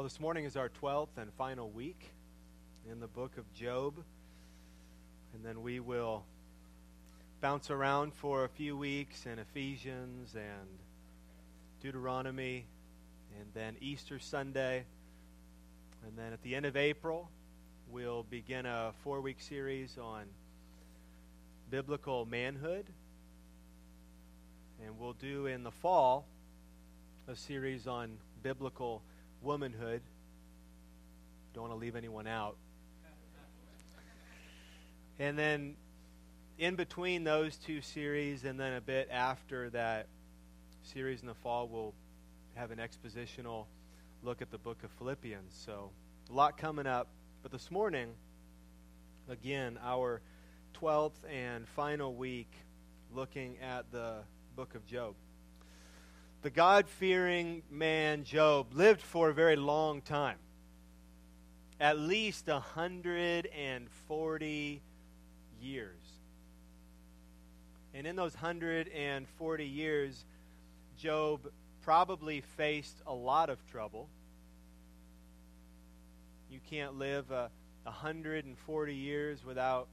Well, this morning is our 12th and final week in the book of Job, and then we will bounce around for a few weeks in Ephesians and Deuteronomy, and then Easter Sunday, and then at the end of April, we'll begin a 4-week series on biblical manhood, and we'll do in the fall a series on biblical womanhood. Don't want to leave anyone out. And then in between those two series and then a bit after that series in the fall, we'll have an expositional look at the book of Philippians. So a lot coming up. But this morning, again, our 12th and final week looking at the book of Job. The God-fearing man Job lived for a very long time, at least 140 years. And in those 140 years, Job probably faced a lot of trouble. You can't live 140 years without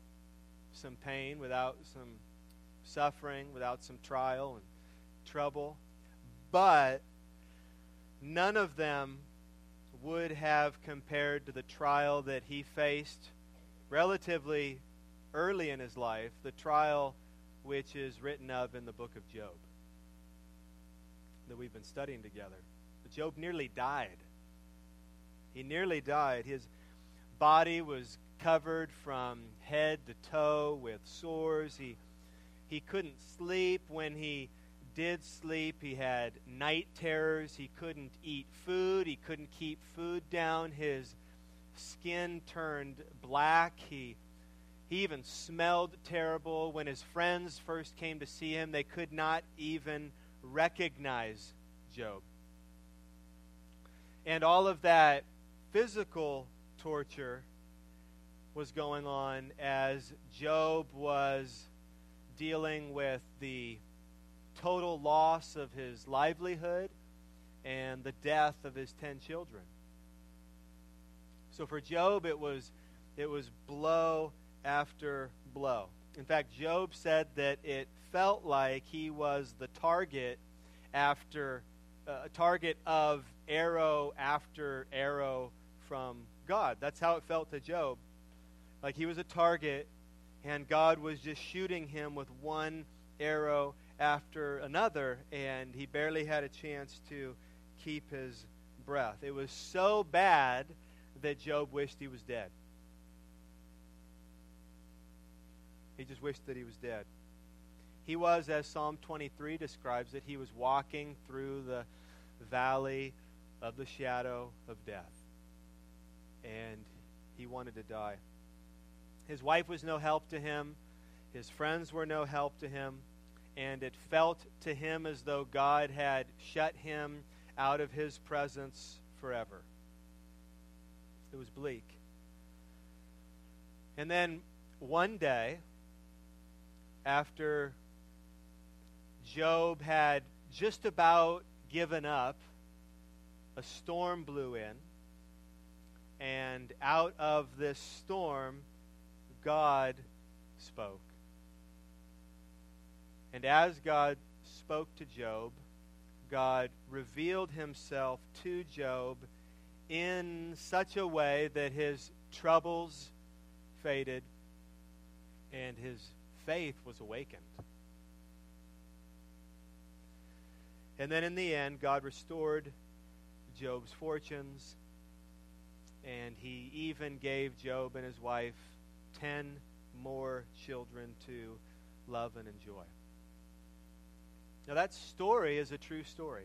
some pain, without some suffering, without some trial and trouble. But none of them would have compared to the trial that he faced relatively early in his life, the trial which is written of in the book of Job that we've been studying together. But Job nearly died. He nearly died. His body was covered from head to toe with sores. He couldn't sleep. When he did sleep, he had night terrors. He couldn't eat food. He couldn't keep food down. His skin turned black. He even smelled terrible. When his friends first came to see him, they could not even recognize Job. And all of that physical torture was going on as Job was dealing with the total loss of his livelihood and the death of his 10 children. So for Job, it was blow after blow. In fact, Job said that it felt like he was the target after target of arrow after arrow from God. That's how it felt to Job, like he was a target, and God was just shooting him with one arrow after another, and he barely had a chance to keep his breath. It was so bad that Job wished he was dead. He just wished that he was dead. He was, as Psalm 23 describes it, he was walking through the valley of the shadow of death, and he wanted to die. His wife was no help to him. His friends were no help to him. And it felt to him as though God had shut him out of his presence forever. It was bleak. And then one day, after Job had just about given up, a storm blew in. And out of this storm, God spoke. And as God spoke to Job, God revealed himself to Job in such a way that his troubles faded and his faith was awakened. And then in the end, God restored Job's fortunes, and he even gave Job and his wife 10 more children to love and enjoy. Now, that story is a true story.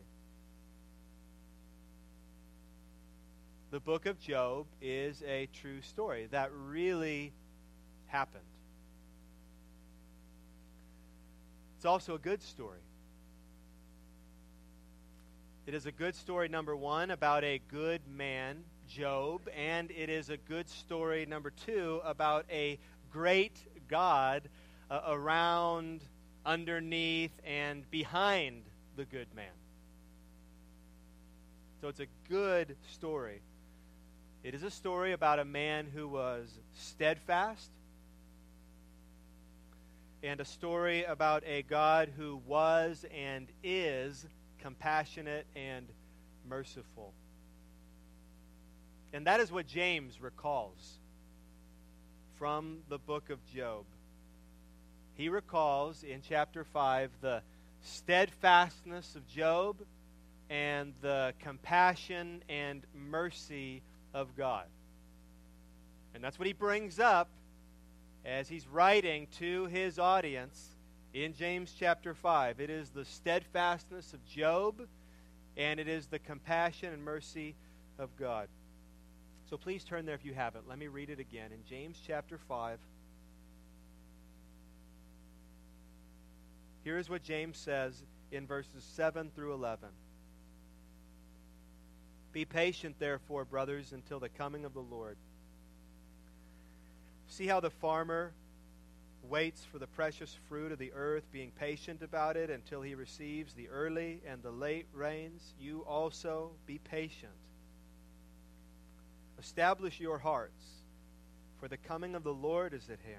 The book of Job is a true story. That really happened. It's also a good story. It is a good story, number one, about a good man, Job. And it is a good story, number two, about a great God around, underneath, and behind the good man. So it's a good story. It is a story about a man who was steadfast, and a story about a God who was and is compassionate and merciful. And that is what James recalls from the book of Job. He recalls in chapter 5 the steadfastness of Job and the compassion and mercy of God. And that's what he brings up as he's writing to his audience in James chapter 5. It is the steadfastness of Job, and it is the compassion and mercy of God. So please turn there if you haven't. Let me read it again. In James chapter 5, here is what James says in verses 7 through 11. Be patient, therefore, brothers, until the coming of the Lord. See how the farmer waits for the precious fruit of the earth, being patient about it until he receives the early and the late rains. You also be patient. Establish your hearts, for the coming of the Lord is at hand.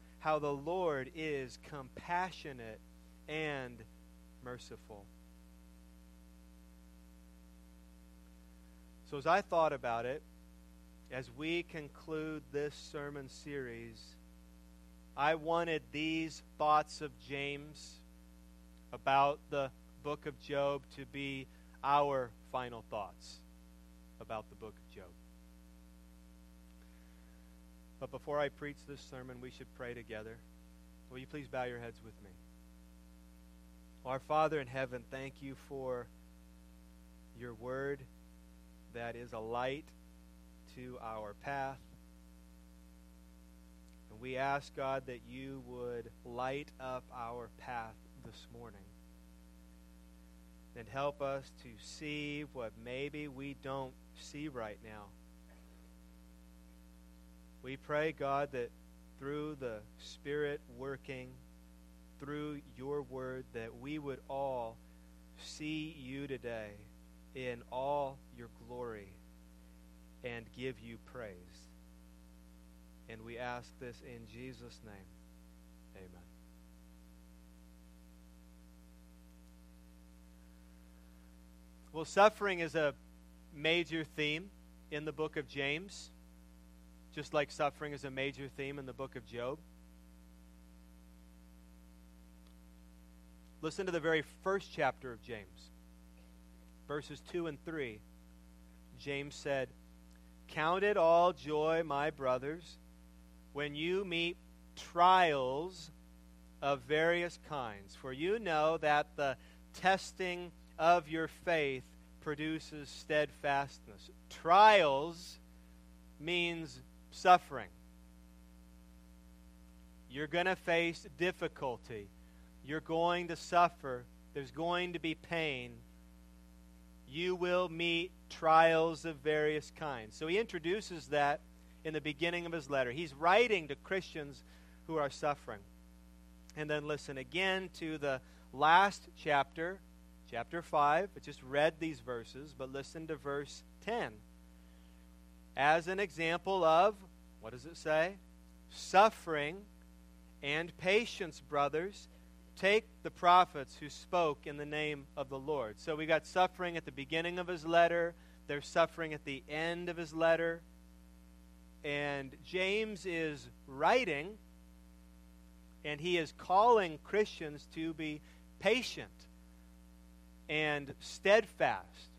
how the Lord is compassionate and merciful. So as I thought about it, as we conclude this sermon series, I wanted these thoughts of James about the book of Job to be our final thoughts about the book of Job. But before I preach this sermon, we should pray together. Will you please bow your heads with me? Our Father in heaven, thank you for your word that is a light to our path. And we ask, God, that you would light up our path this morning and help us to see what maybe we don't see right now. We pray, God, that through the Spirit working, through your word, that we would all see you today in all your glory and give you praise. And we ask this in Jesus' name. Amen. Well, suffering is a major theme in the book of James, just like suffering is a major theme in the book of Job. Listen to the very first chapter of James. Verses 2 and 3, James said, Count it all joy, my brothers, when you meet trials of various kinds, for you know that the testing of your faith produces steadfastness. Trials means suffering. You're going to face difficulty. You're going to suffer. There's going to be pain. You will meet trials of various kinds. So he introduces that in the beginning of his letter. He's writing to Christians who are suffering. And then listen again to the last chapter, chapter 5. I just read these verses, but listen to verse 10. As an example of, what does it say? Suffering and patience, brothers. Take the prophets who spoke in the name of the Lord. So we got suffering at the beginning of his letter. There's suffering at the end of his letter. And James is writing, and he is calling Christians to be patient and steadfast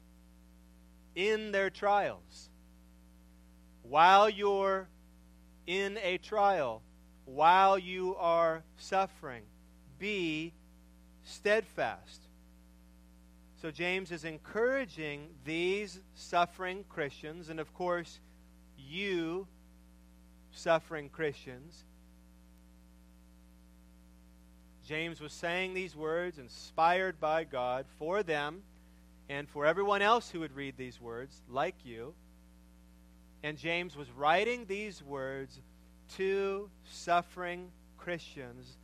in their trials. While you're in a trial, while you are suffering, be steadfast. So James is encouraging these suffering Christians, and of course, you suffering Christians. James was saying these words inspired by God for them and for everyone else who would read these words, like you. And James was writing these words to suffering Christians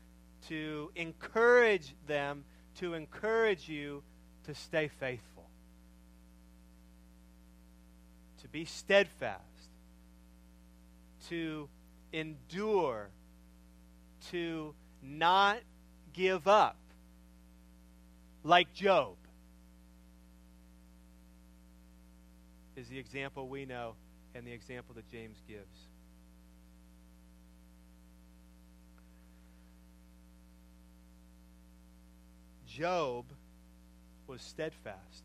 to encourage them, to encourage you to stay faithful, to be steadfast, to endure, to not give up like Job is the example we know and the example that James gives. Job was steadfast.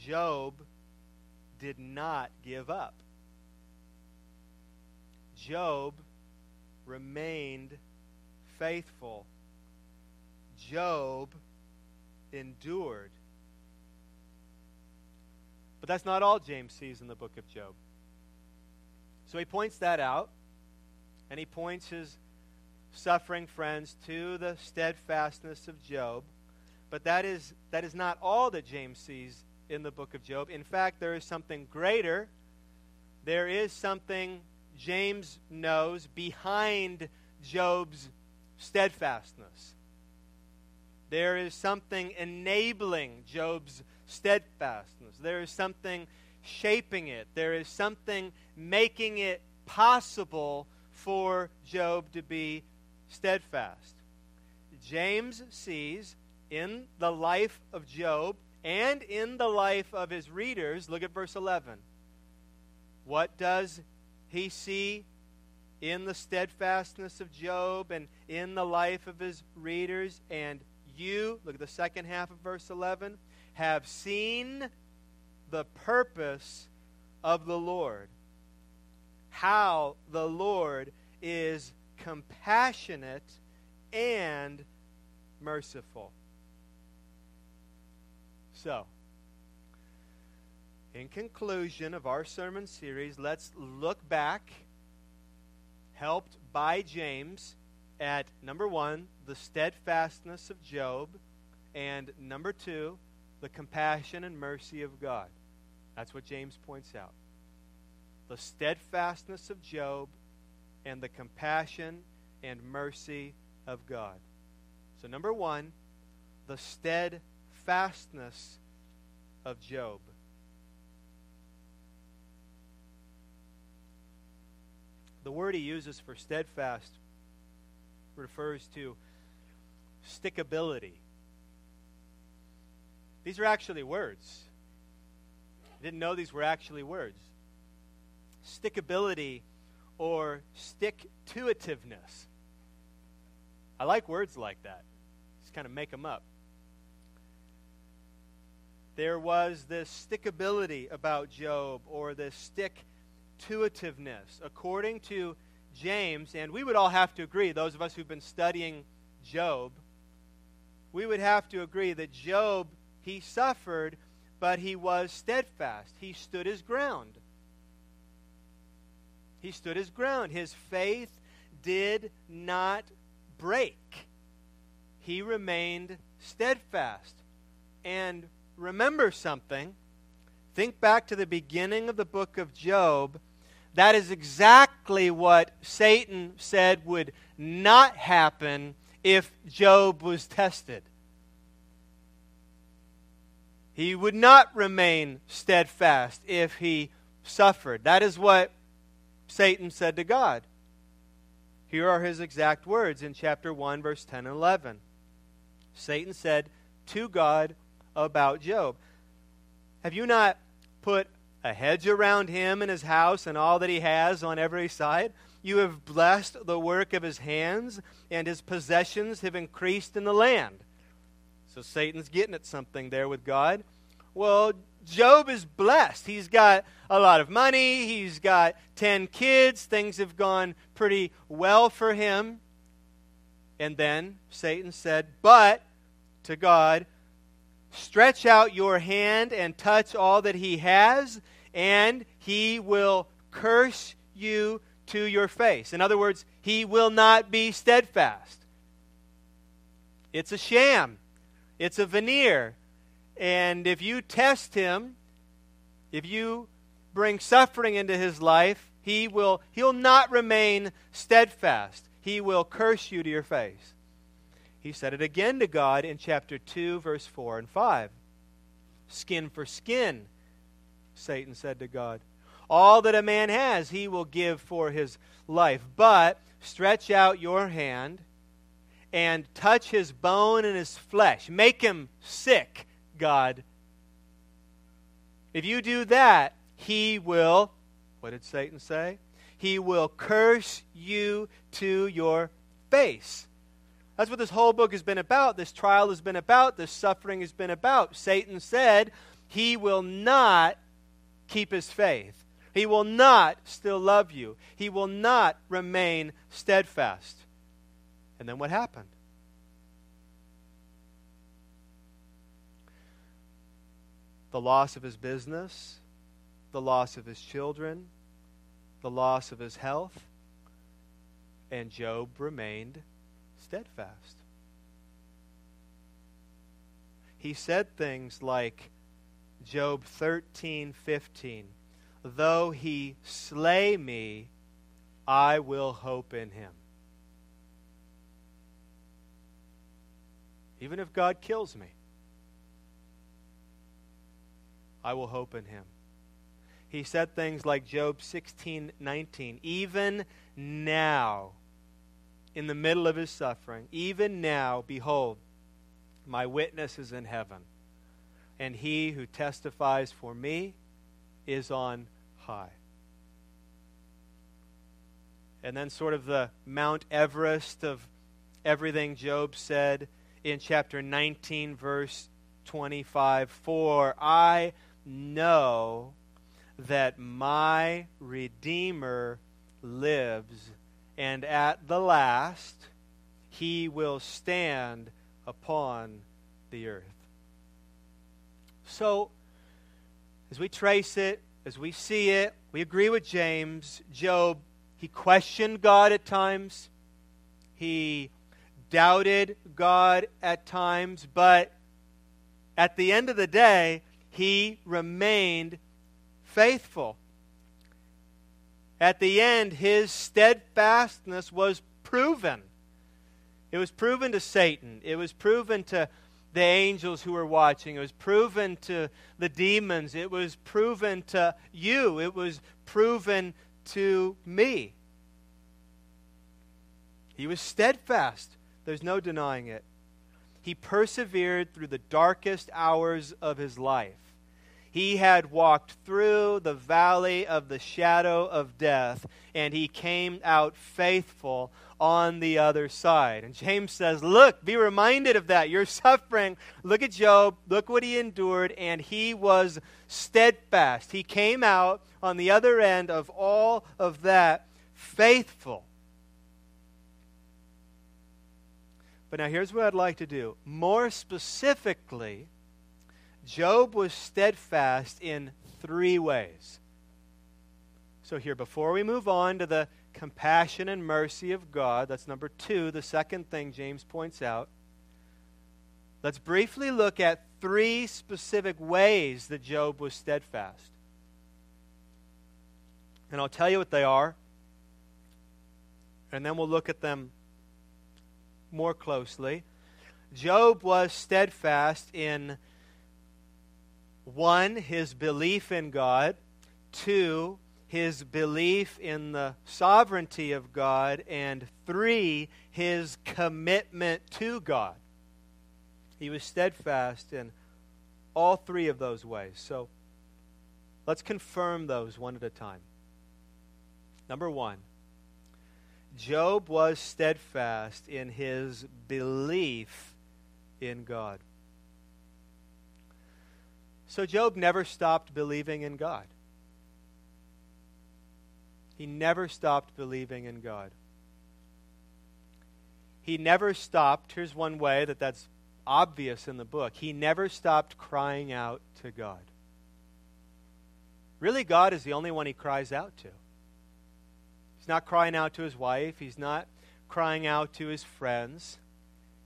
Job did not give up. Job remained faithful. Job endured. But that's not all James sees in the book of Job. So he points that out, and he points his suffering friends to the steadfastness of Job. But that is not all that James sees in the book of Job. In fact, there is something greater. There is something James knows behind Job's steadfastness. There is something enabling Job's steadfastness. There is something shaping it. There is something making it possible for Job to be steadfast. James sees in the life of Job and in the life of his readers, look at verse 11. What does he see in the steadfastness of Job and in the life of his readers? And you, look at the second half of verse 11, have seen the purpose of the Lord, how the Lord is compassionate and merciful. So, in conclusion of our sermon series, let's look back, helped by James, at number one, the steadfastness of Job, and number two, the compassion and mercy of God. That's what James points out. The steadfastness of Job and the compassion and mercy of God. So number one, the steadfastness of Job. The word he uses for steadfast refers to stickability. These are actually words. I didn't know these were actually words. Stickability or stick-to-itiveness. I like words like that. Just kind of make them up. There was this stickability about Job, or this stick-to-itiveness, according to James, and we would all have to agree, those of us who've been studying Job, we would have to agree that Job, he suffered, but he was steadfast. He stood his ground. He stood his ground. His faith did not break. He remained steadfast. And remember something. Think back to the beginning of the book of Job. That is exactly what Satan said would not happen if Job was tested. He would not remain steadfast if he suffered. That is what Satan said to God. Here are his exact words in chapter 1, verse 10 and 11. Satan said to God about Job, "Have you not put a hedge around him and his house and all that he has on every side? You have blessed the work of his hands, and his possessions have increased in the land." So Satan's getting at something there with God. Well, Job is blessed. He's got a lot of money. He's got 10 kids. Things have gone pretty well for him. And then Satan said, but to God, "Stretch out your hand and touch all that he has, and he will curse you to your face. In other words, he will not be steadfast. It's a sham. It's a veneer. And if you test him, if you bring suffering into his life, he'll not remain steadfast. He will curse you to your face. He said it again to God in chapter 2, verse 4 and 5. Skin for skin, Satan said to God. All that a man has, he will give for his life. But stretch out your hand and touch his bone and his flesh. Make him sick, God. If you do that, he will, what did Satan say? He will curse you to your face. That's what this whole book has been about. This trial has been about. This suffering has been about. Satan said he will not keep his faith. He will not still love you. He will not remain steadfast. And then what happened? The loss of his business, the loss of his children, the loss of his health, and Job remained steadfast. He said things like Job 13:15, though he slay me, I will hope in him. Even if God kills me, I will hope in him. He said things like Job 16:19, even now, in the middle of his suffering, even now, behold, my witness is in heaven, and he who testifies for me is on high. And then sort of the Mount Everest of everything Job said in chapter 19, verse 25, for I know that my Redeemer lives, and at the last he will stand upon the earth. So, as we trace it, as we see it, we agree with James. Job, he questioned God at times. He doubted God at times. But at the end of the day, he remained faithful. At the end, his steadfastness was proven. It was proven to Satan. It was proven to the angels who were watching. It was proven to the demons. It was proven to you. It was proven to me. He was steadfast. There's no denying it. He persevered through the darkest hours of his life. He had walked through the valley of the shadow of death, and he came out faithful on the other side. And James says, look, be reminded of that. You're suffering. Look at Job. Look what he endured, and he was steadfast. He came out on the other end of all of that faithful. But now here's what I'd like to do. More specifically, Job was steadfast in three ways. So here, before we move on to the compassion and mercy of God, that's number two, the second thing James points out, let's briefly look at three specific ways that Job was steadfast. And I'll tell you what they are, and then we'll look at them more closely. Job was steadfast in 1, his belief in God. 2, his belief in the sovereignty of God. And 3, his commitment to God. He was steadfast in all three of those ways. So let's confirm those one at a time. Number 1, Job was steadfast in his belief in God. So Job never stopped believing in God. He never stopped believing in God. He never stopped, here's one way that's obvious in the book, he never stopped crying out to God. Really, God is the only one he cries out to. He's not crying out to his wife. He's not crying out to his friends.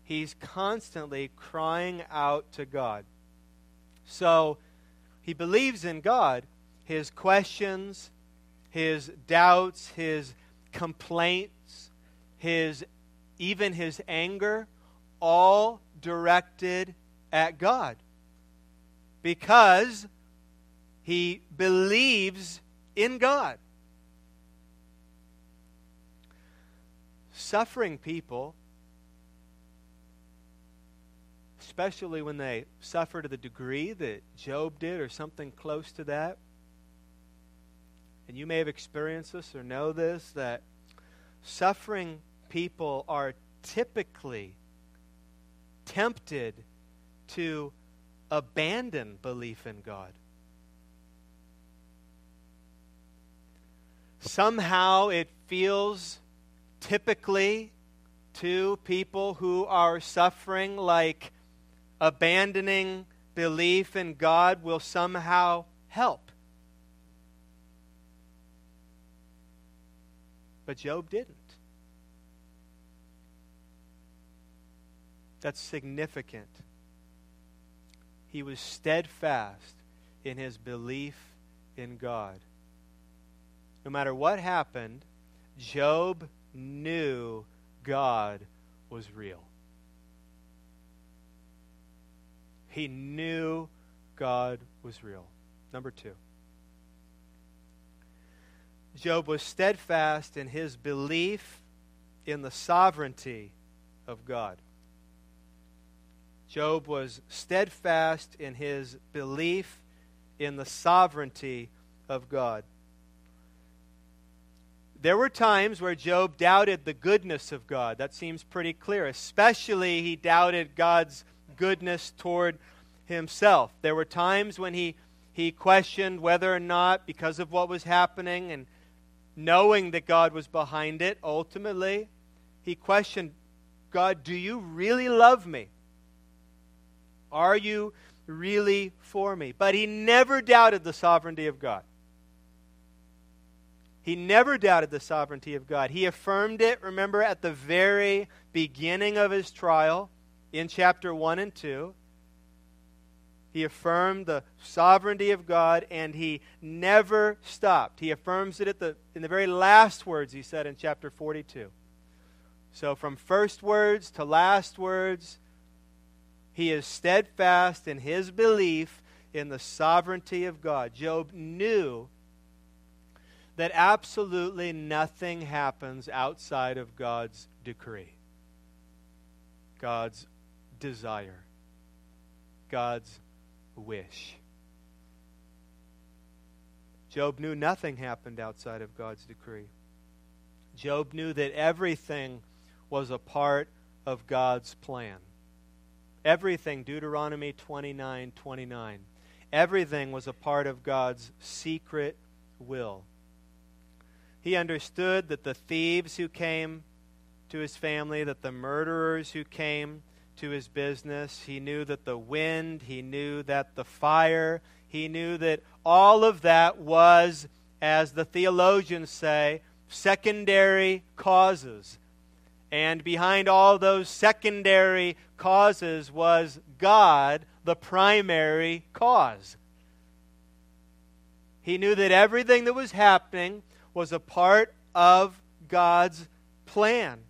He's constantly crying out to God. So he believes in God. His questions, his doubts, his complaints, even his anger, all directed at God, because he believes in God. Suffering people, especially when they suffer to the degree that Job did or something close to that, and you may have experienced this or know this, that suffering people are typically tempted to abandon belief in God. Somehow it feels typically to people who are suffering like abandoning belief in God will somehow help. But Job didn't. That's significant. He was steadfast in his belief in God. No matter what happened, Job knew God was real. He knew God was real. Number two, Job was steadfast in his belief in the sovereignty of God. Job was steadfast in his belief in the sovereignty of God. There were times where Job doubted the goodness of God. That seems pretty clear. Especially he doubted God's goodness toward himself. There were times when he questioned whether or not, because of what was happening and knowing that God was behind it, ultimately, he questioned, God, do you really love me? Are you really for me? But he never doubted the sovereignty of God. He never doubted the sovereignty of God. He affirmed it, remember, at the very beginning of his trial in chapter 1 and 2. He affirmed the sovereignty of God, and he never stopped. He affirms it in the very last words he said in chapter 42. So from first words to last words, he is steadfast in his belief in the sovereignty of God. Job knew that absolutely nothing happens outside of God's decree, God's desire, God's wish. Job knew nothing happened outside of God's decree. Job knew that everything was a part of God's plan. Everything, Deuteronomy 29:29. Everything was a part of God's secret will. He understood that the thieves who came to his family, that the murderers who came to his business, he knew that the wind, he knew that the fire, he knew that all of that was, as the theologians say, secondary causes. And behind all those secondary causes was God, the primary cause. He knew that everything that was happening was a part of God's plan.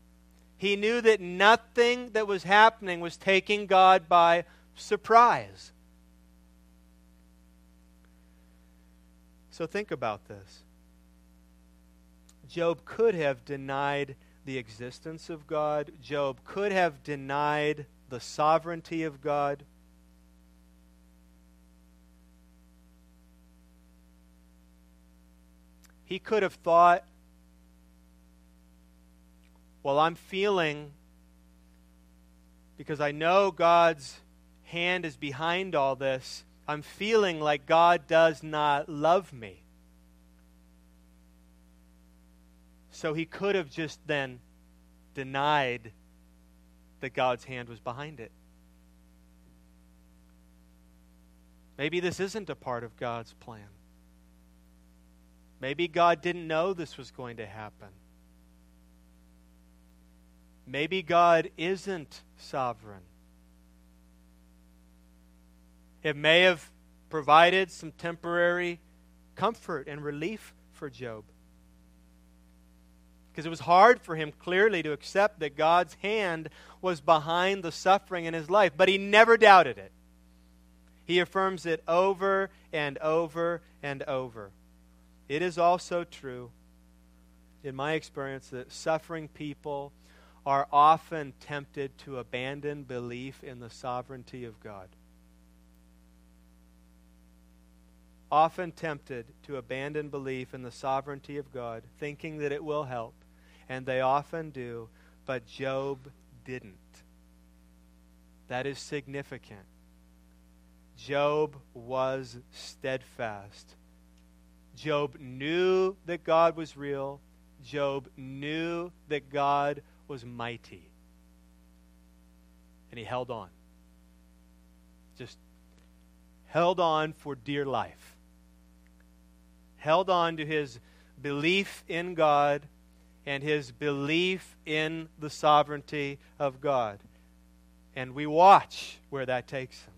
He knew that nothing that was happening was taking God by surprise. So think about this. Job could have denied the existence of God. Job could have denied the sovereignty of God. He could have thought, well, I'm feeling, because I know God's hand is behind all this, I'm feeling like God does not love me. So he could have just then denied that God's hand was behind it. Maybe this isn't a part of God's plan. Maybe God didn't know this was going to happen. Maybe God isn't sovereign. It may have provided some temporary comfort and relief for Job, because it was hard for him clearly to accept that God's hand was behind the suffering in his life, but he never doubted it. He affirms it over and over and over. It is also true, in my experience, that suffering people are often tempted to abandon belief in the sovereignty of God. Often tempted to abandon belief in the sovereignty of God, thinking that it will help, and they often do, but Job didn't. That is significant. Job was steadfast. Job knew that God was real. Job knew that God was mighty. And he held on. Just held on for dear life. Held on to his belief in God and his belief in the sovereignty of God. And we watch where that takes him.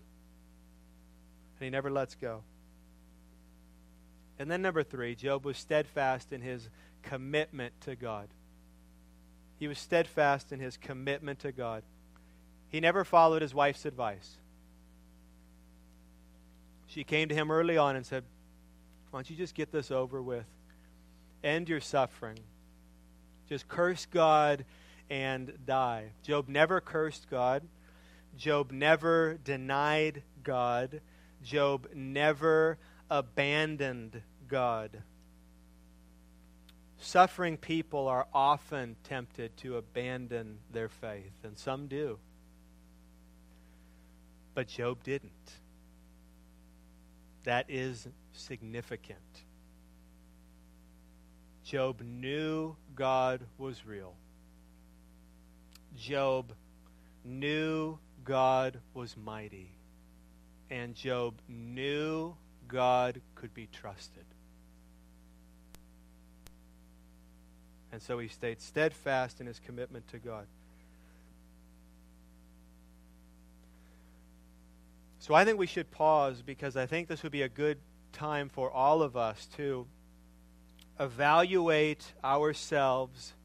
And he never lets go. And then number three, Job was steadfast in his commitment to God. He was steadfast in his commitment to God. He never followed his wife's advice. She came to him early on and said, "Why don't you just get this over with? End your suffering. Just curse God and die." Job never cursed God. Job never denied God. Job never abandoned God. Suffering people are often tempted to abandon their faith, and some do. But Job didn't. That is significant. Job knew God was real. Job knew God was mighty. And Job knew God could be trusted. And so he stayed steadfast in his commitment to God. So I think we should pause, because I think this would be a good time for all of us to evaluate ourselves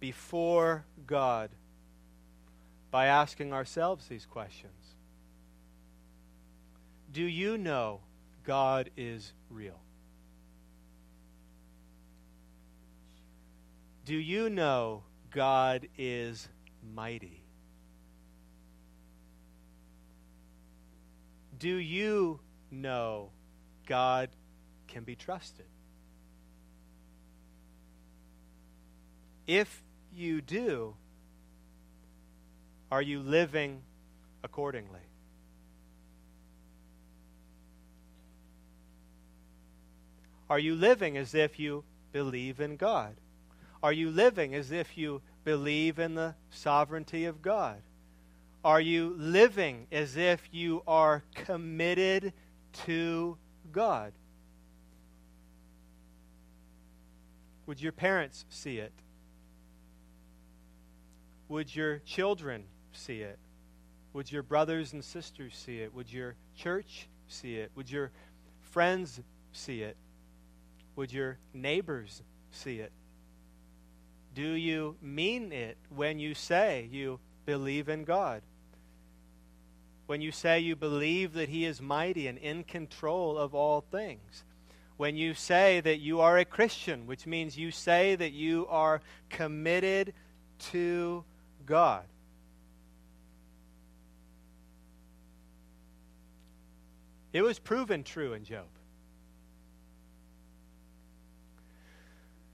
before God by asking ourselves these questions. Do you know God is real? Do you know God is mighty? Do you know God can be trusted? If you do, are you living accordingly? Are you living as if you believe in God? Are you living as if you believe in the sovereignty of God? Are you living as if you are committed to God? Would your parents see it? Would your children see it? Would your brothers and sisters see it? Would your church see it? Would your friends see it? Would your neighbors see it? Do you mean it when you say you believe in God? When you say you believe that He is mighty and in control of all things. When you say that you are a Christian, which means you say that you are committed to God. It was proven true in Job.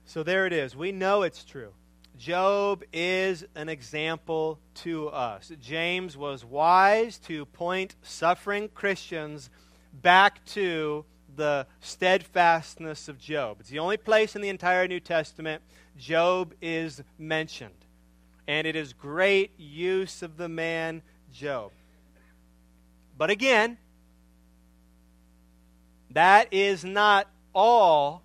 So there it is. We know it's true. Job is an example to us. James was wise to point suffering Christians back to the steadfastness of Job. It's the only place in the entire New Testament Job is mentioned. And it is great use of the man Job. But again, that is not all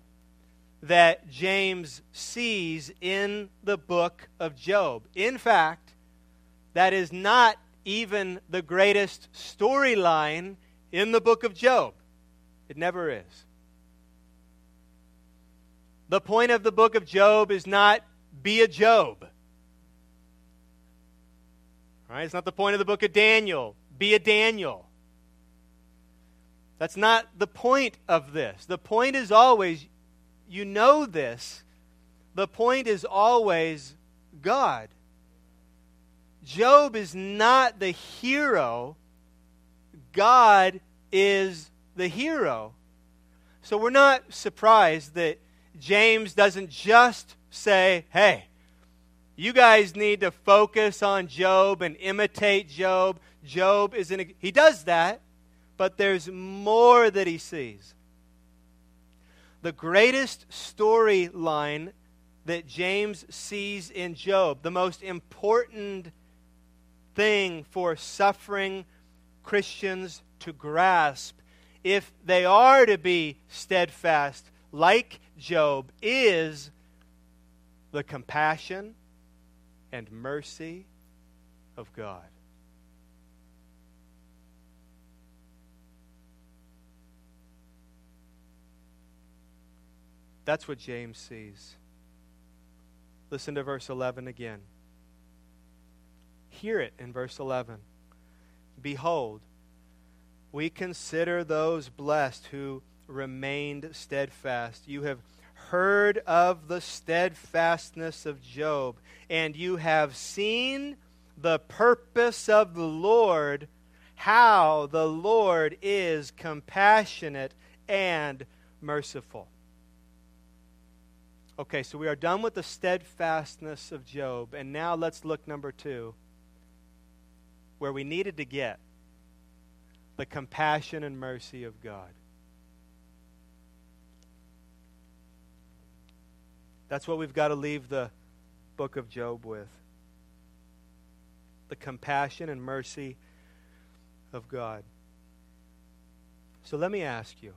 that James sees in the book of Job. In fact, that is not even the greatest storyline in the book of Job. It never is. The point of the book of Job is not be a Job. All right? It's not the point of the book of Daniel. Be a Daniel. That's not the point of this. The point is always, you know this, the point is always God. Job is not the hero. God is the hero. So we're not surprised that James doesn't just say, hey, you guys need to focus on Job and imitate Job. Job is he does that, but there's more that he sees. The greatest storyline that James sees in Job, the most important thing for suffering Christians to grasp, if they are to be steadfast like Job, is the compassion and mercy of God. That's what James sees. Listen to verse 11 again. Hear it in verse 11. Behold, we consider those blessed who remained steadfast. You have heard of the steadfastness of Job, and you have seen the purpose of the Lord, how the Lord is compassionate and merciful. Okay, so we are done with the steadfastness of Job, and now let's look, number two, where we needed to get, the compassion and mercy of God. That's what we've got to leave the book of Job with. The compassion and mercy of God. So let me ask you,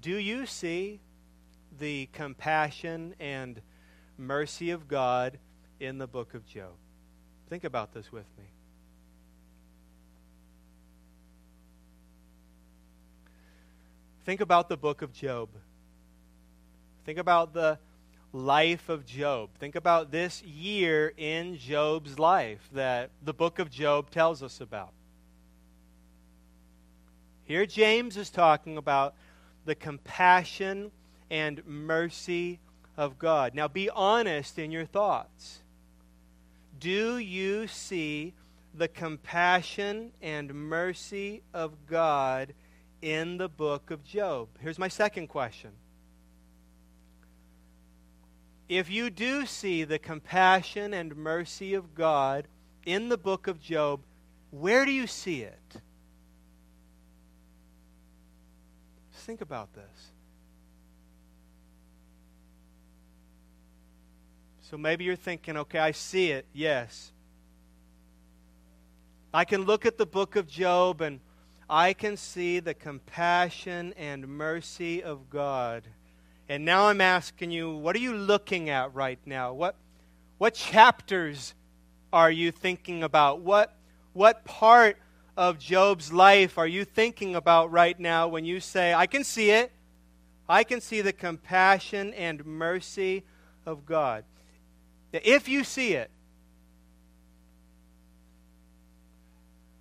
do you see the compassion and mercy of God in the book of Job? Think about this with me. Think about the book of Job. Think about the life of Job. Think about this year in Job's life that the book of Job tells us about. Here James is talking about the compassion and mercy of God. Now be honest in your thoughts. Do you see the compassion and mercy of God in the book of Job? Here's my second question. If you do see the compassion and mercy of God in the book of Job, where do you see it? Just think about this. So maybe you're thinking, okay, I see it, yes. I can look at the book of Job and I can see the compassion and mercy of God. And now I'm asking you, what are you looking at right now? What chapters are you thinking about? What part of Job's life are you thinking about right now when you say, I can see it. I can see the compassion and mercy of God. Now, if you see it,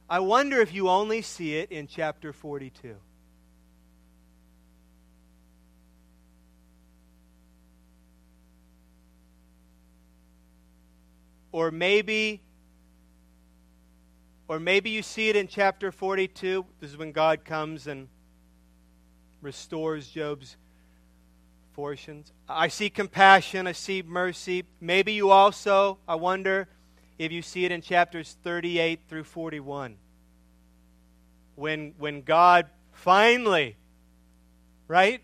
I wonder if you only see it in chapter 42. Or maybe you see it in chapter 42. This is when God comes and restores Job's fortunes. I see compassion. I see mercy. Maybe you also, I wonder, if you see it in chapters 38 through 41. When God finally, right?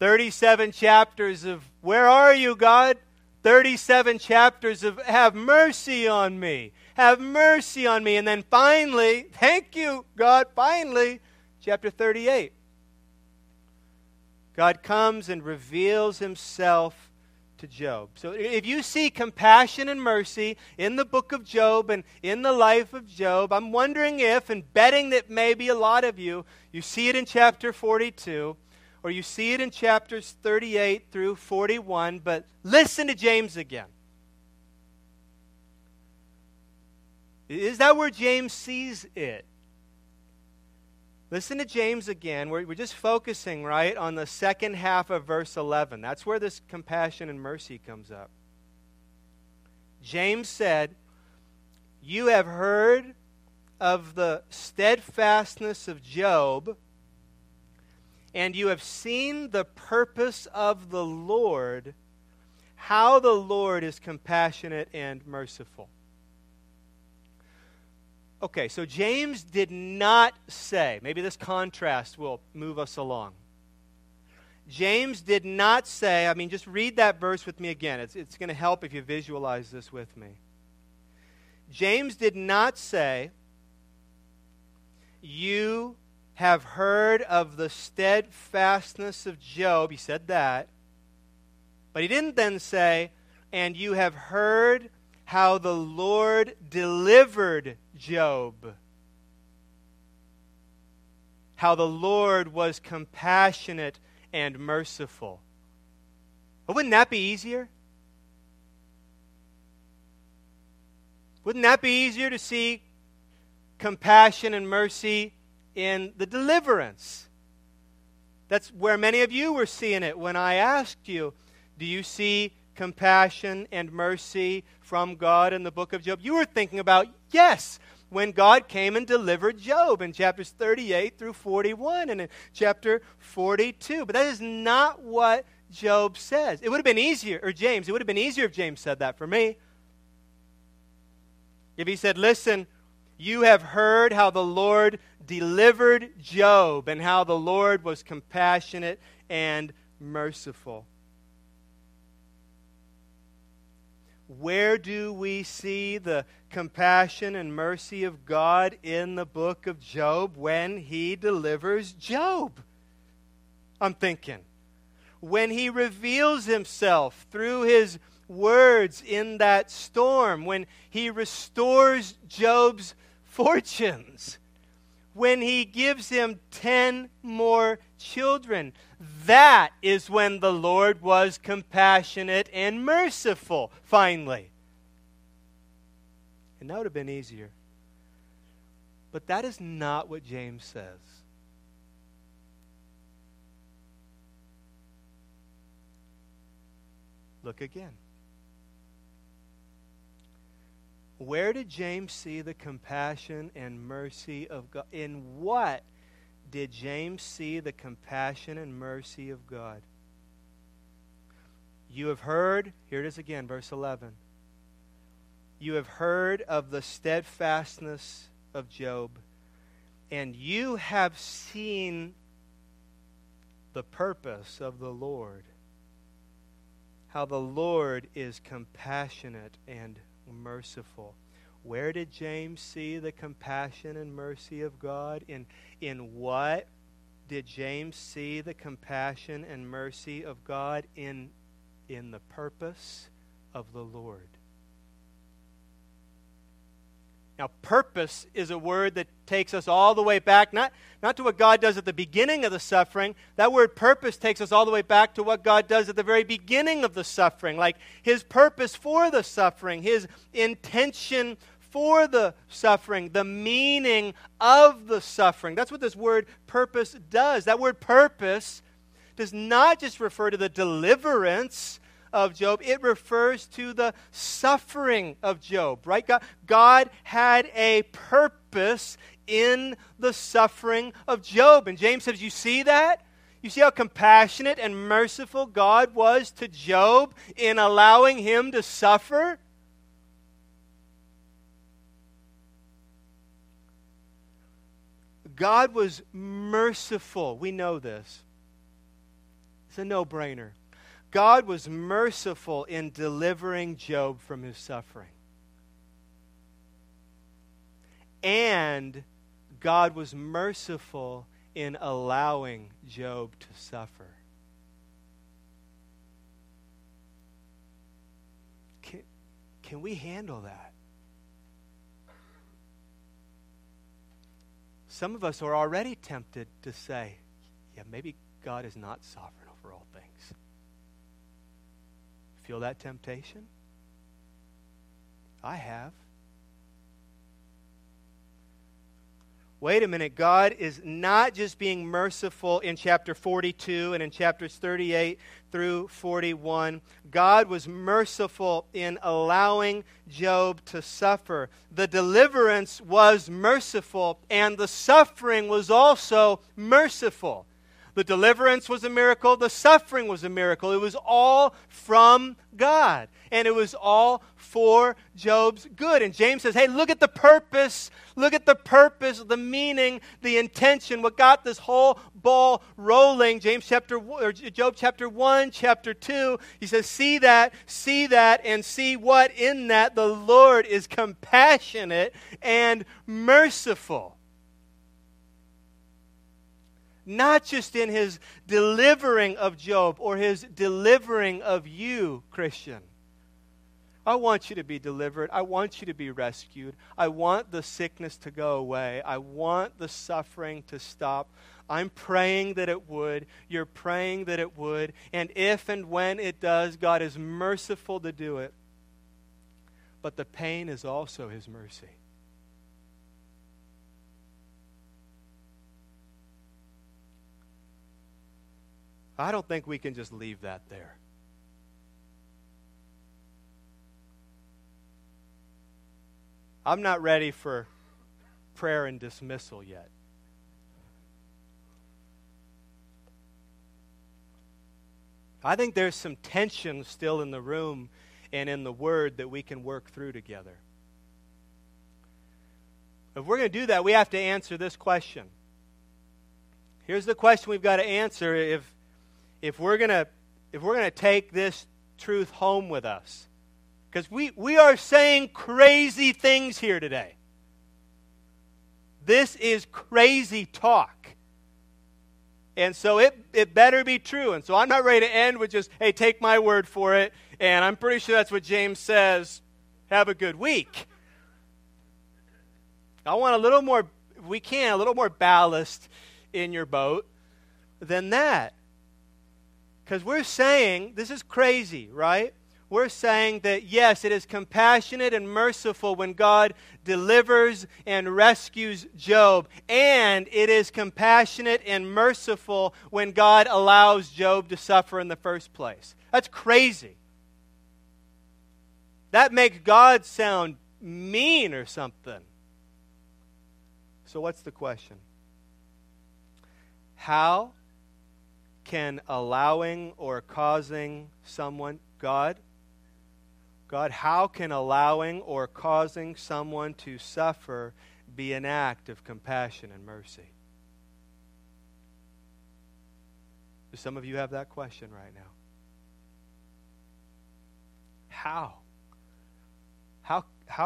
37 chapters of, where are you, God? 37 chapters of, have mercy on me. Have mercy on me. And then finally, thank you, God, finally, chapter 38. God comes and reveals himself to Job. So if you see compassion and mercy in the book of Job and in the life of Job, I'm wondering if, and betting that maybe a lot of you see it in chapter 42, or you see it in chapters 38 through 41, but listen to James again. Is that where James sees it? Listen to James again. We're just focusing, right, on the second half of verse 11. That's where this compassion and mercy comes up. James said, "You have heard of the steadfastness of Job, and you have seen the purpose of the Lord, how the Lord is compassionate and merciful." Okay, so James did not say, maybe this contrast will move us along. James did not say, just read that verse with me again. It's going to help if you visualize this with me. James did not say, "You have heard of the steadfastness of Job." He said that. But he didn't then say, "And you have heard how the Lord delivered Job, how the Lord was compassionate and merciful." Well, wouldn't that be easier? Wouldn't that be easier to see compassion and mercy in the deliverance? That's where many of you were seeing it when I asked you, do you see compassion and mercy from God in the book of Job? You were thinking about, yes, when God came and delivered Job in chapters 38 through 41 and in chapter 42. But that is not what Job says. It would have been easier, or James, it would have been easier if James said that for me. If he said, "Listen, you have heard how the Lord delivered Job and how the Lord was compassionate and merciful." Where do we see the compassion and mercy of God in the book of Job when he delivers Job? I'm thinking. When he reveals himself through his words in that storm, when he restores Job's fortunes, when he gives him 10 more children, that is when the Lord was compassionate and merciful, finally. And that would have been easier. But that is not what James says. Look again. Where did James see the compassion and mercy of God? In what did James see the compassion and mercy of God? You have heard, here it is again, verse 11. You have heard of the steadfastness of Job, and you have seen the purpose of the Lord, how the Lord is compassionate and merciful. Where did James see the compassion and mercy of God? In what did James see the compassion and mercy of God? In the purpose of the Lord. Now, purpose is a word that takes us all the way back, not to what God does at the beginning of the suffering. That word purpose takes us all the way back to what God does at the very beginning of the suffering, like his purpose for the suffering, his intention for the suffering, the meaning of the suffering. That's what this word purpose does. That word purpose does not just refer to the deliverance of Job, it refers to the suffering of Job, right? God had a purpose in the suffering of Job. And James says, you see that? You see how compassionate and merciful God was to Job in allowing him to suffer? God was merciful. We know this. It's a no-brainer. God was merciful in delivering Job from his suffering. And God was merciful in allowing Job to suffer. Can we handle that? Some of us are already tempted to say, yeah, maybe God is not sovereign over all things. Feel that temptation? I have. Wait a minute, God is not just being merciful in chapter 42 and in chapters 38 through 41. God was merciful in allowing Job to suffer. The deliverance was merciful, and the suffering was also merciful. The deliverance was a miracle. The suffering was a miracle. It was all from God. And it was all for Job's good. And James says, hey, look at the purpose. Look at the purpose, the meaning, the intention, what got this whole ball rolling. Job chapter 1, chapter 2. He says, see that, and see what in that the Lord is compassionate and merciful. Not just in his delivering of Job or his delivering of you, Christian. I want you to be delivered. I want you to be rescued. I want the sickness to go away. I want the suffering to stop. I'm praying that it would. You're praying that it would. And if and when it does, God is merciful to do it. But the pain is also his mercy. I don't think we can just leave that there. I'm not ready for prayer and dismissal yet. I think there's some tension still in the room and in the Word that we can work through together. If we're going to do that, we have to answer this question. Here's the question we've got to answer if we're gonna take this truth home with us. Because we are saying crazy things here today. This is crazy talk. And so it better be true. And so I'm not ready to end with just, hey, take my word for it. And I'm pretty sure that's what James says. Have a good week. I want a little more, if we can, a little more ballast in your boat than that. Because we're saying, this is crazy, right? We're saying that, yes, it is compassionate and merciful when God delivers and rescues Job. And it is compassionate and merciful when God allows Job to suffer in the first place. That's crazy. That makes God sound mean or something. So what's the question? How can allowing or causing someone, God, how can allowing or causing someone to suffer be an act of compassion and mercy? Do some of you have that question right now? How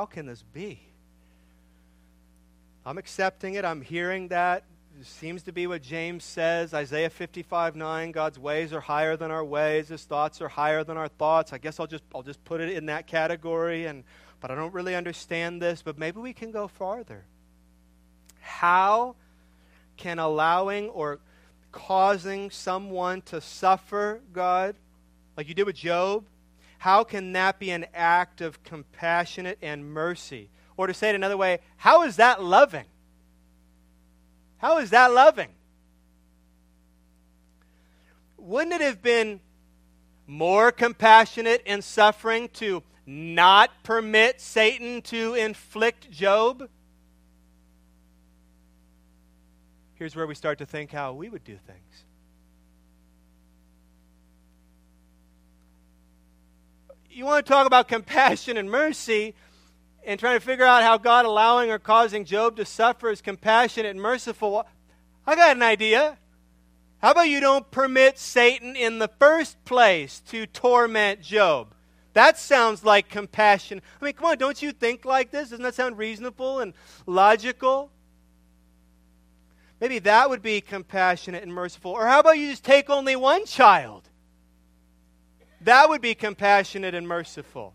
can this be? I'm accepting it. I'm hearing that. It seems to be what James says, Isaiah 55:9. God's ways are higher than our ways. His thoughts are higher than our thoughts. I guess I'll just put it in that category, but I don't really understand this. But maybe we can go farther. How can allowing or causing someone to suffer, God, like you did with Job, how can that be an act of compassionate and mercy? Or to say it another way, how is that loving? How is that loving? Wouldn't it have been more compassionate and suffering to not permit Satan to inflict Job? Here's where we start to think how we would do things. You want to talk about compassion and mercy? And trying to figure out how God allowing or causing Job to suffer is compassionate and merciful. I got an idea. How about you don't permit Satan in the first place to torment Job? That sounds like compassion. I mean, come on, don't you think like this? Doesn't that sound reasonable and logical? Maybe that would be compassionate and merciful. Or how about you just take only one child? That would be compassionate and merciful.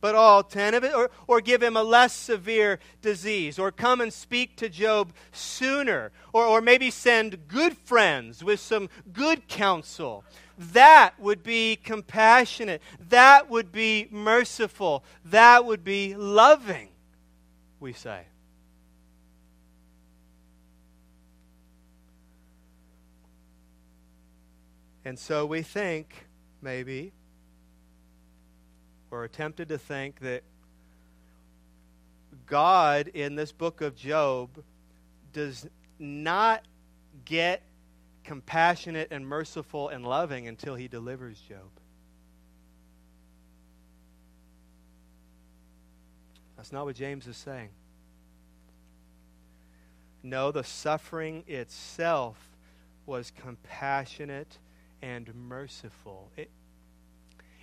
but all 10 of it, or give him a less severe disease, or come and speak to Job sooner, or maybe send good friends with some good counsel. That would be compassionate. That would be merciful. That would be loving, we say. And so we think, maybe, or are tempted to think that God in this book of Job does not get compassionate and merciful and loving until he delivers Job. That's not what James is saying. No, the suffering itself was compassionate and merciful.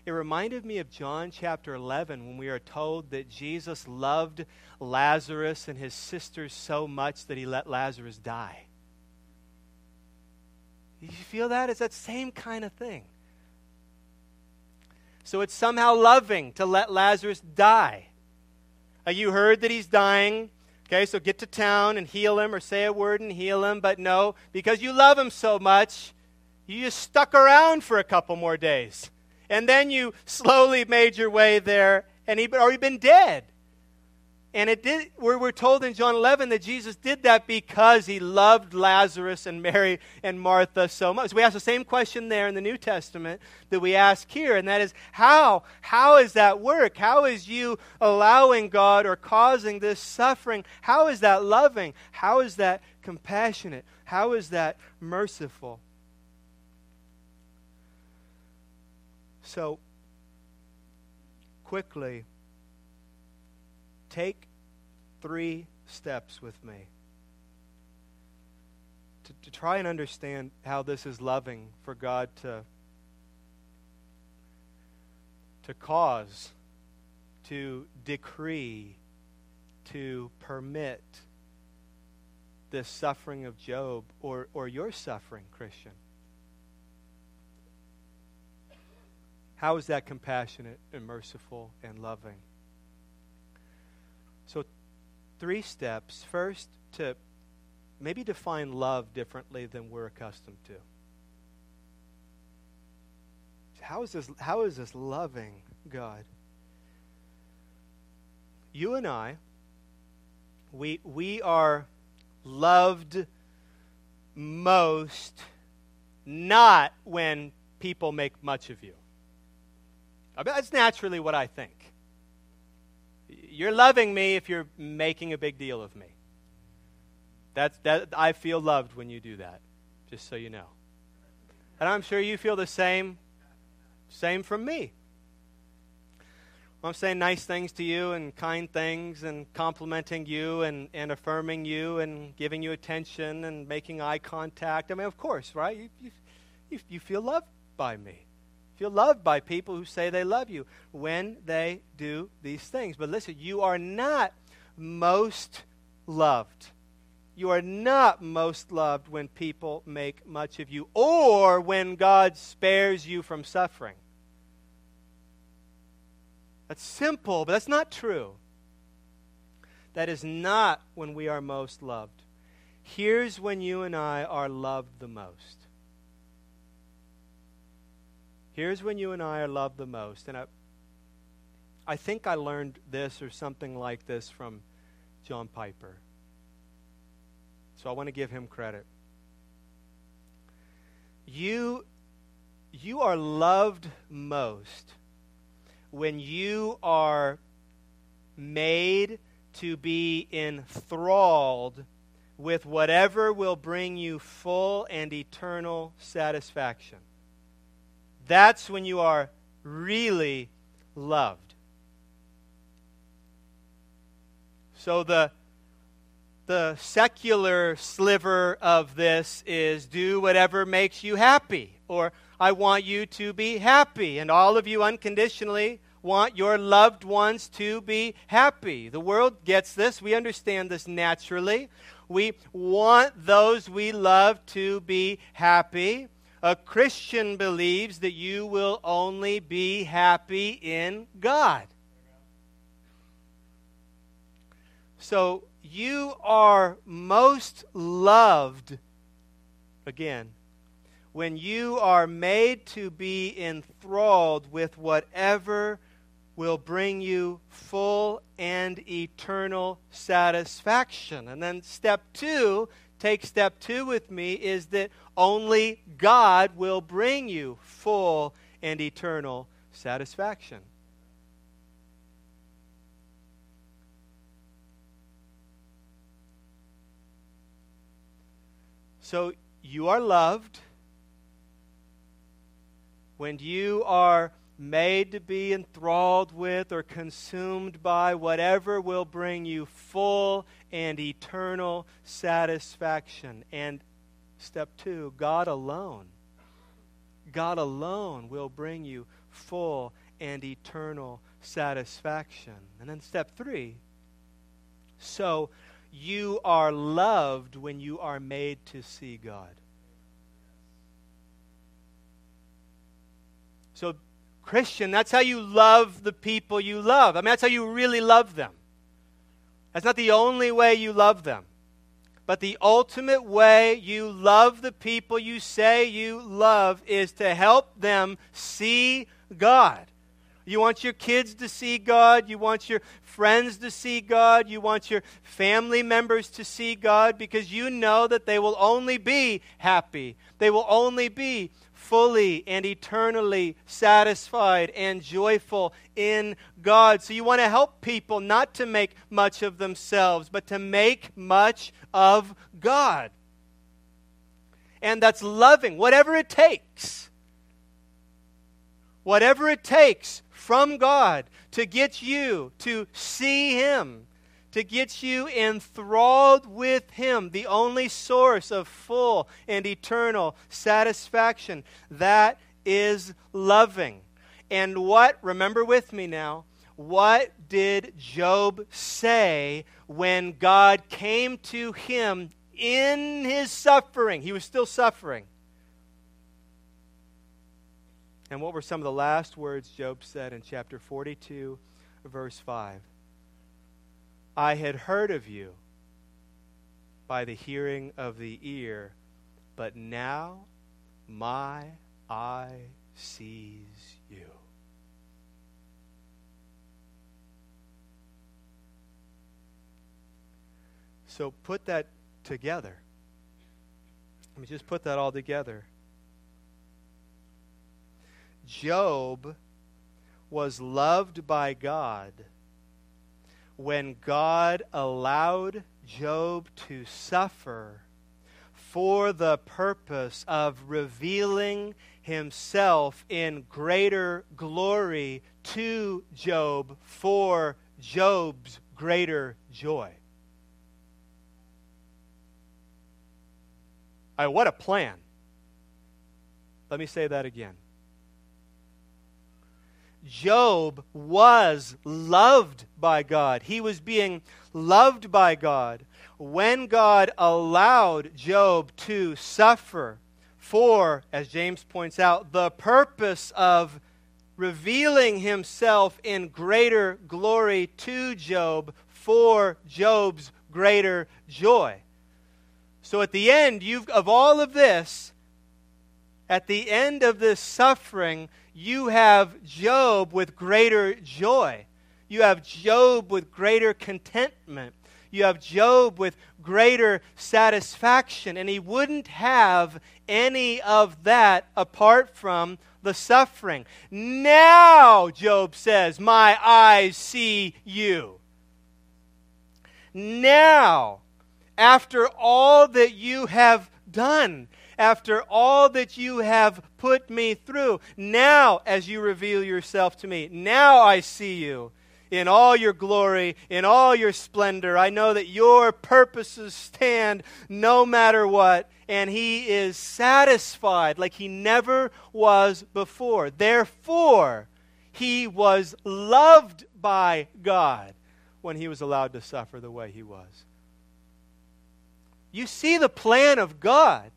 It reminded me of John chapter 11 when we are told that Jesus loved Lazarus and his sisters so much that he let Lazarus die. You feel that? It's that same kind of thing. So it's somehow loving to let Lazarus die. You heard that he's dying. Okay, so get to town and heal him, or say a word and heal him. But no, because you love him so much, you just stuck around for a couple more days. And then you slowly made your way there, and he'd already been dead. And we're told in John 11 that Jesus did that because he loved Lazarus and Mary and Martha so much. We ask the same question there in the New Testament that we ask here, and that is, how is that work? How is you allowing God or causing this suffering? How is that loving? How is that compassionate? How is that merciful? So, quickly, take 3 steps with me to try and understand how this is loving for God to cause, to decree, to permit this suffering of Job, or your suffering, Christian. How is that compassionate and merciful and loving? So 3 steps. First, to maybe define love differently than we're accustomed to. How is this loving, God? You and I, we are loved most not when people make much of you. I mean, that's naturally what I think. You're loving me if you're making a big deal of me. I feel loved when you do that, just so you know. And I'm sure you feel the same from me. I'm saying nice things to you and kind things and complimenting you and affirming you and giving you attention and making eye contact. I mean, of course, right? You feel loved by me. Feel loved by people who say they love you when they do these things. But listen, you are not most loved. You are not most loved when people make much of you, or when God spares you from suffering. That's simple, but that's not true. That is not when we are most loved. Here's when you and I are loved the most. Here's when you and I are loved the most. And I think I learned this or something like this from John Piper. So I want to give him credit. You are loved most when you are made to be enthralled with whatever will bring you full and eternal satisfaction. That's when you are really loved. So the secular sliver of this is, do whatever makes you happy, or I want you to be happy. And all of you unconditionally want your loved ones to be happy. The world gets this. We understand this naturally. We want those we love to be happy. A Christian believes that you will only be happy in God. So you are most loved, again, when you are made to be enthralled with whatever will bring you full and eternal satisfaction. And then step two, take step two with me, is that only God will bring you full and eternal satisfaction. So you are loved when you are made to be enthralled with or consumed by whatever will bring you full and eternal satisfaction. And step two, God alone will bring you full and eternal satisfaction. And then step three, so you are loved when you are made to see God. So Christian, that's how you love the people you love. I mean, that's how you really love them. That's not the only way you love them. But the ultimate way you love the people you say you love is to help them see God. You want your kids to see God. You want your friends to see God. You want your family members to see God because you know that they will only be happy. They will only be fully and eternally satisfied and joyful in God. So you want to help people not to make much of themselves, but to make much of God. And that's loving, whatever it takes. Whatever it takes from God to get you to see Him, to get you enthralled with Him, the only source of full and eternal satisfaction. That is loving. And what, remember with me now, what did Job say when God came to him in his suffering? He was still suffering. And what were some of the last words Job said in chapter 42, verse 5? I had heard of you by the hearing of the ear, but now my eye sees you. So put that together. Let me just put that all together. Job was loved by God when God allowed Job to suffer for the purpose of revealing Himself in greater glory to Job for Job's greater joy. What a plan. Let me say that again. Job was loved by God. He was being loved by God when God allowed Job to suffer for, as James points out, the purpose of revealing Himself in greater glory to Job for Job's greater joy. So at the end of all of this, at the end of this suffering, you have Job with greater joy. You have Job with greater contentment. You have Job with greater satisfaction. And he wouldn't have any of that apart from the suffering. Now, Job says, my eyes see you. Now, after all that you have done, after all that you have put me through, now as you reveal yourself to me, now I see you in all your glory, in all your splendor. I know that your purposes stand no matter what, and he is satisfied like he never was before. Therefore, he was loved by God when he was allowed to suffer the way he was. You see the plan of God.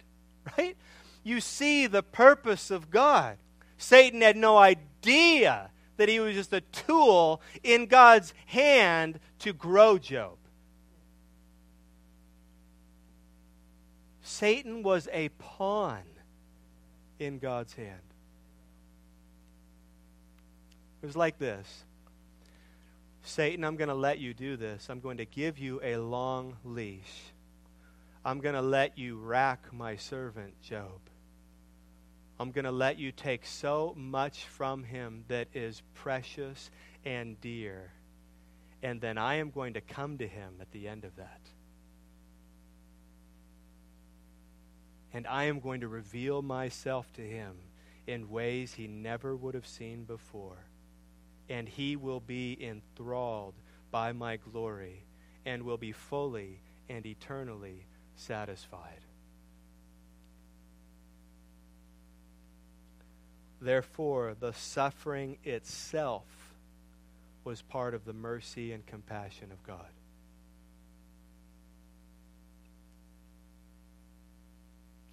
Right? You see the purpose of God. Satan had no idea that he was just a tool in God's hand to grow Job, Satan was a pawn in God's hand. It was like this. Satan, I'm going to let you do this. I'm going to give you a long leash. I'm going to let you rack my servant Job. I'm going to let you take so much from him that is precious and dear. And then I am going to come to him at the end of that. And I am going to reveal myself to him in ways he never would have seen before. And he will be enthralled by my glory and will be fully and eternally satisfied. Therefore, the suffering itself was part of the mercy and compassion of God.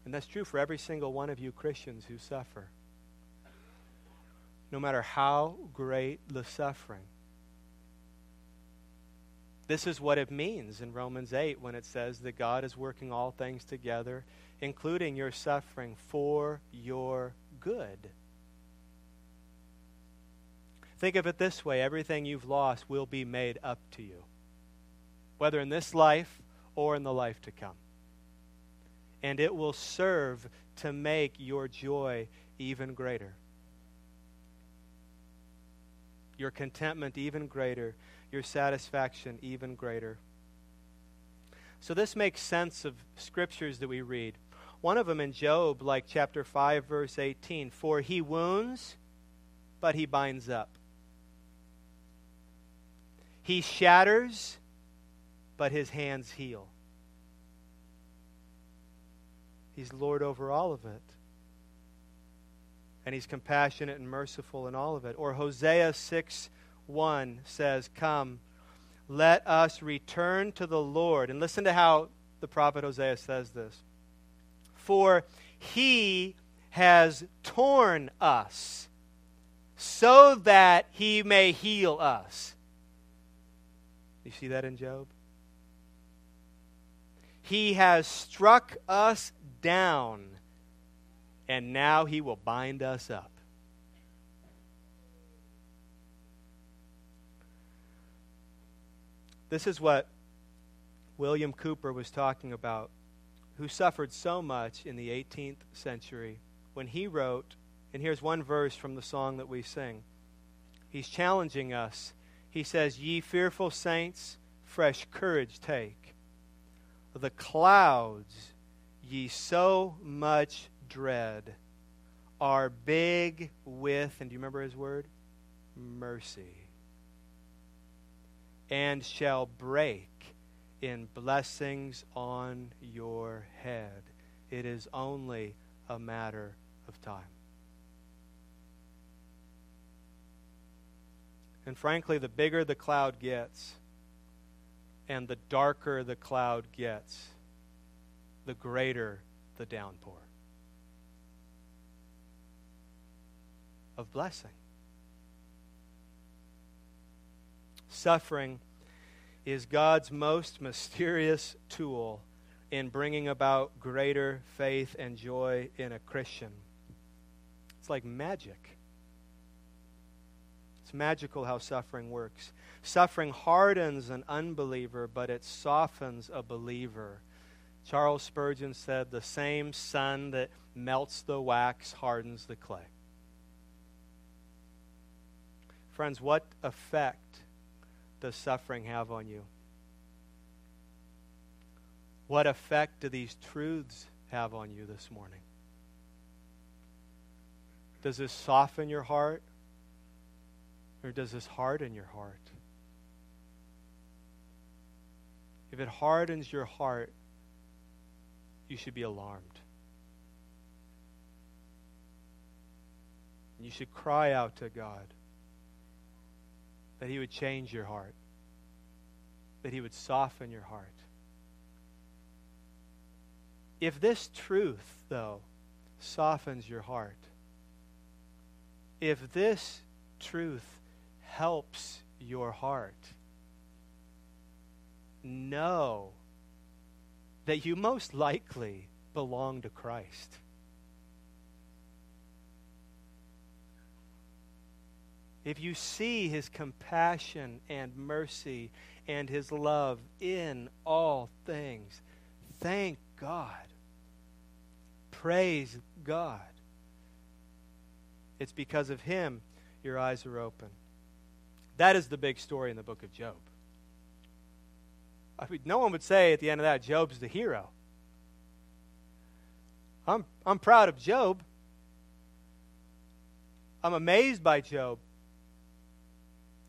And that's true for every single one of you Christians who suffer. No matter how great the suffering. This is what it means in Romans 8 when it says that God is working all things together, including your suffering, for your good. Think of it this way. Everything you've lost will be made up to you, whether in this life or in the life to come. And it will serve to make your joy even greater. Your contentment even greater. Your satisfaction even greater. So this makes sense of scriptures that we read. One of them in Job, like chapter 5, verse 18. For he wounds, but he binds up. He shatters, but his hands heal. He's Lord over all of it. And he's compassionate and merciful in all of it. Or Hosea 6:1 says, come, let us return to the Lord. And listen to how the prophet Hosea says this. For he has torn us so that he may heal us. You see that in Job? He has struck us down, and now he will bind us up. This is what William Cowper was talking about, who suffered so much in the 18th century when he wrote, and here's one verse from the song that we sing. He's challenging us. He says, ye fearful saints, fresh courage take. The clouds ye so much dread are big with, and do you remember his word? Mercy. And shall break in blessings on your head. It is only a matter of time. And frankly, the bigger the cloud gets, and the darker the cloud gets, the greater the downpour of blessing. Suffering is God's most mysterious tool in bringing about greater faith and joy in a Christian. It's like magic. It's magical how suffering works. Suffering hardens an unbeliever, but it softens a believer. Charles Spurgeon said, the same sun that melts the wax hardens the clay. Friends, what effect does suffering have on you? What effect do these truths have on you this morning? Does this soften your heart? Or does this harden your heart? If it hardens your heart, you should be alarmed. You should cry out to God that he would change your heart, that he would soften your heart. If this truth, though, softens your heart, if this truth helps your heart, know that you most likely belong to Christ. If you see his compassion and mercy and his love in all things, thank God. Praise God. It's because of him your eyes are open. That is the big story in the book of Job. I mean, no one would say at the end of that, Job's the hero. I'm proud of Job. I'm amazed by Job.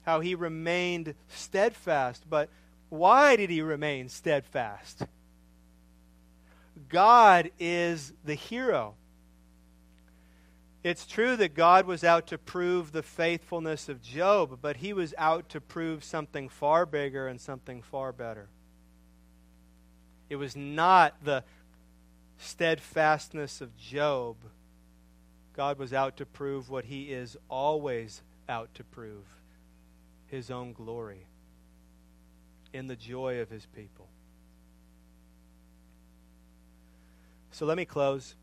How he remained steadfast. But why did he remain steadfast? God is the hero. It's true that God was out to prove the faithfulness of Job, but he was out to prove something far bigger and something far better. It was not the steadfastness of Job. God was out to prove what he is always out to prove. His own glory in the joy of his people. So let me close.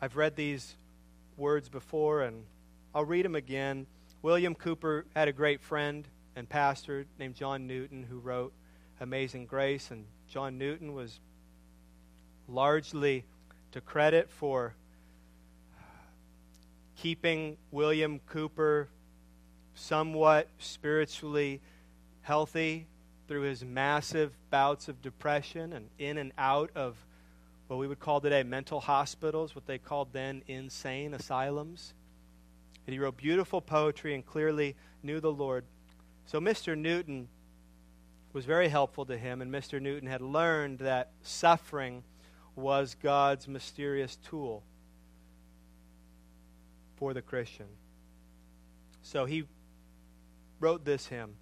I've read these words before, and I'll read them again. William Cooper had a great friend and pastor named John Newton who wrote Amazing Grace, and John Newton was largely to credit for keeping William Cooper somewhat spiritually healthy through his massive bouts of depression and in and out of what we would call today mental hospitals, what they called then insane asylums. And he wrote beautiful poetry and clearly knew the Lord. So Mr. Newton was very helpful to him, and Mr. Newton had learned that suffering was God's mysterious tool for the Christian. So he wrote this hymn.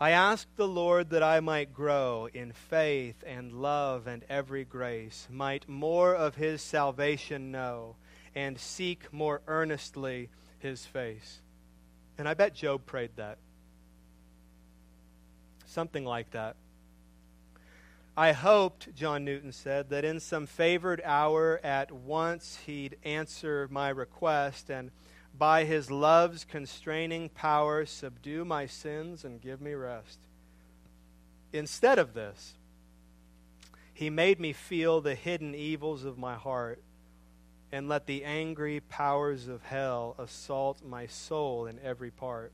I asked the Lord that I might grow in faith and love and every grace, might more of his salvation know, and seek more earnestly his face. And I bet Job prayed that. Something like that. I hoped, John Newton said, that in some favored hour at once he'd answer my request and by his love's constraining power subdue my sins and give me rest. Instead of this, he made me feel the hidden evils of my heart and let the angry powers of hell assault my soul in every part.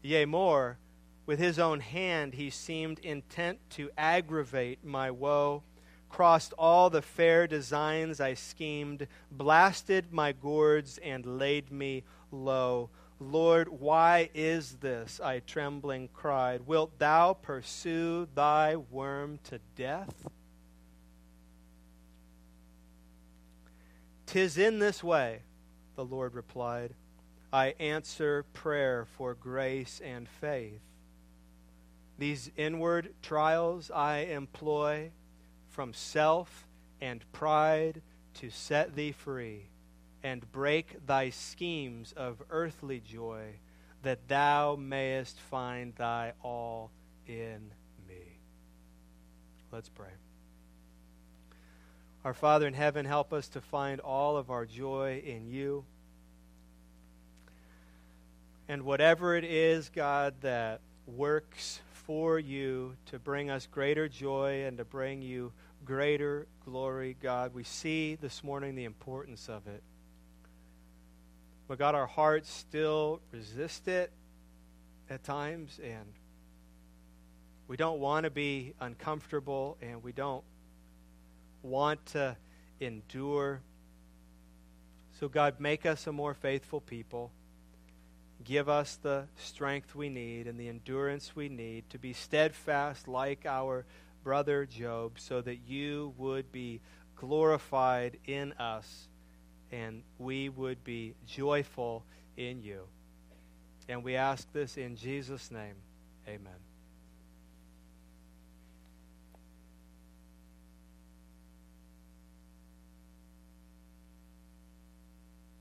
Yea, more, with his own hand he seemed intent to aggravate my woe, crossed all the fair designs I schemed, blasted my gourds and laid me low. Lord, why is this? I trembling cried. Wilt thou pursue thy worm to death? 'Tis in this way, the Lord replied, I answer prayer for grace and faith. These inward trials I employ, from self and pride to set thee free, and break thy schemes of earthly joy, that thou mayest find thy all in me. Let's pray. Our Father in heaven, help us to find all of our joy in you. And whatever it is, God, that works for you to bring us greater joy and to bring you greater glory, God. We see this morning the importance of it. But God, our hearts still resist it at times, and we don't want to be uncomfortable, and we don't want to endure. So God, make us a more faithful people. Give us the strength we need and the endurance we need to be steadfast like our brother Job, so that you would be glorified in us and we would be joyful in you. And we ask this in Jesus' name. Amen.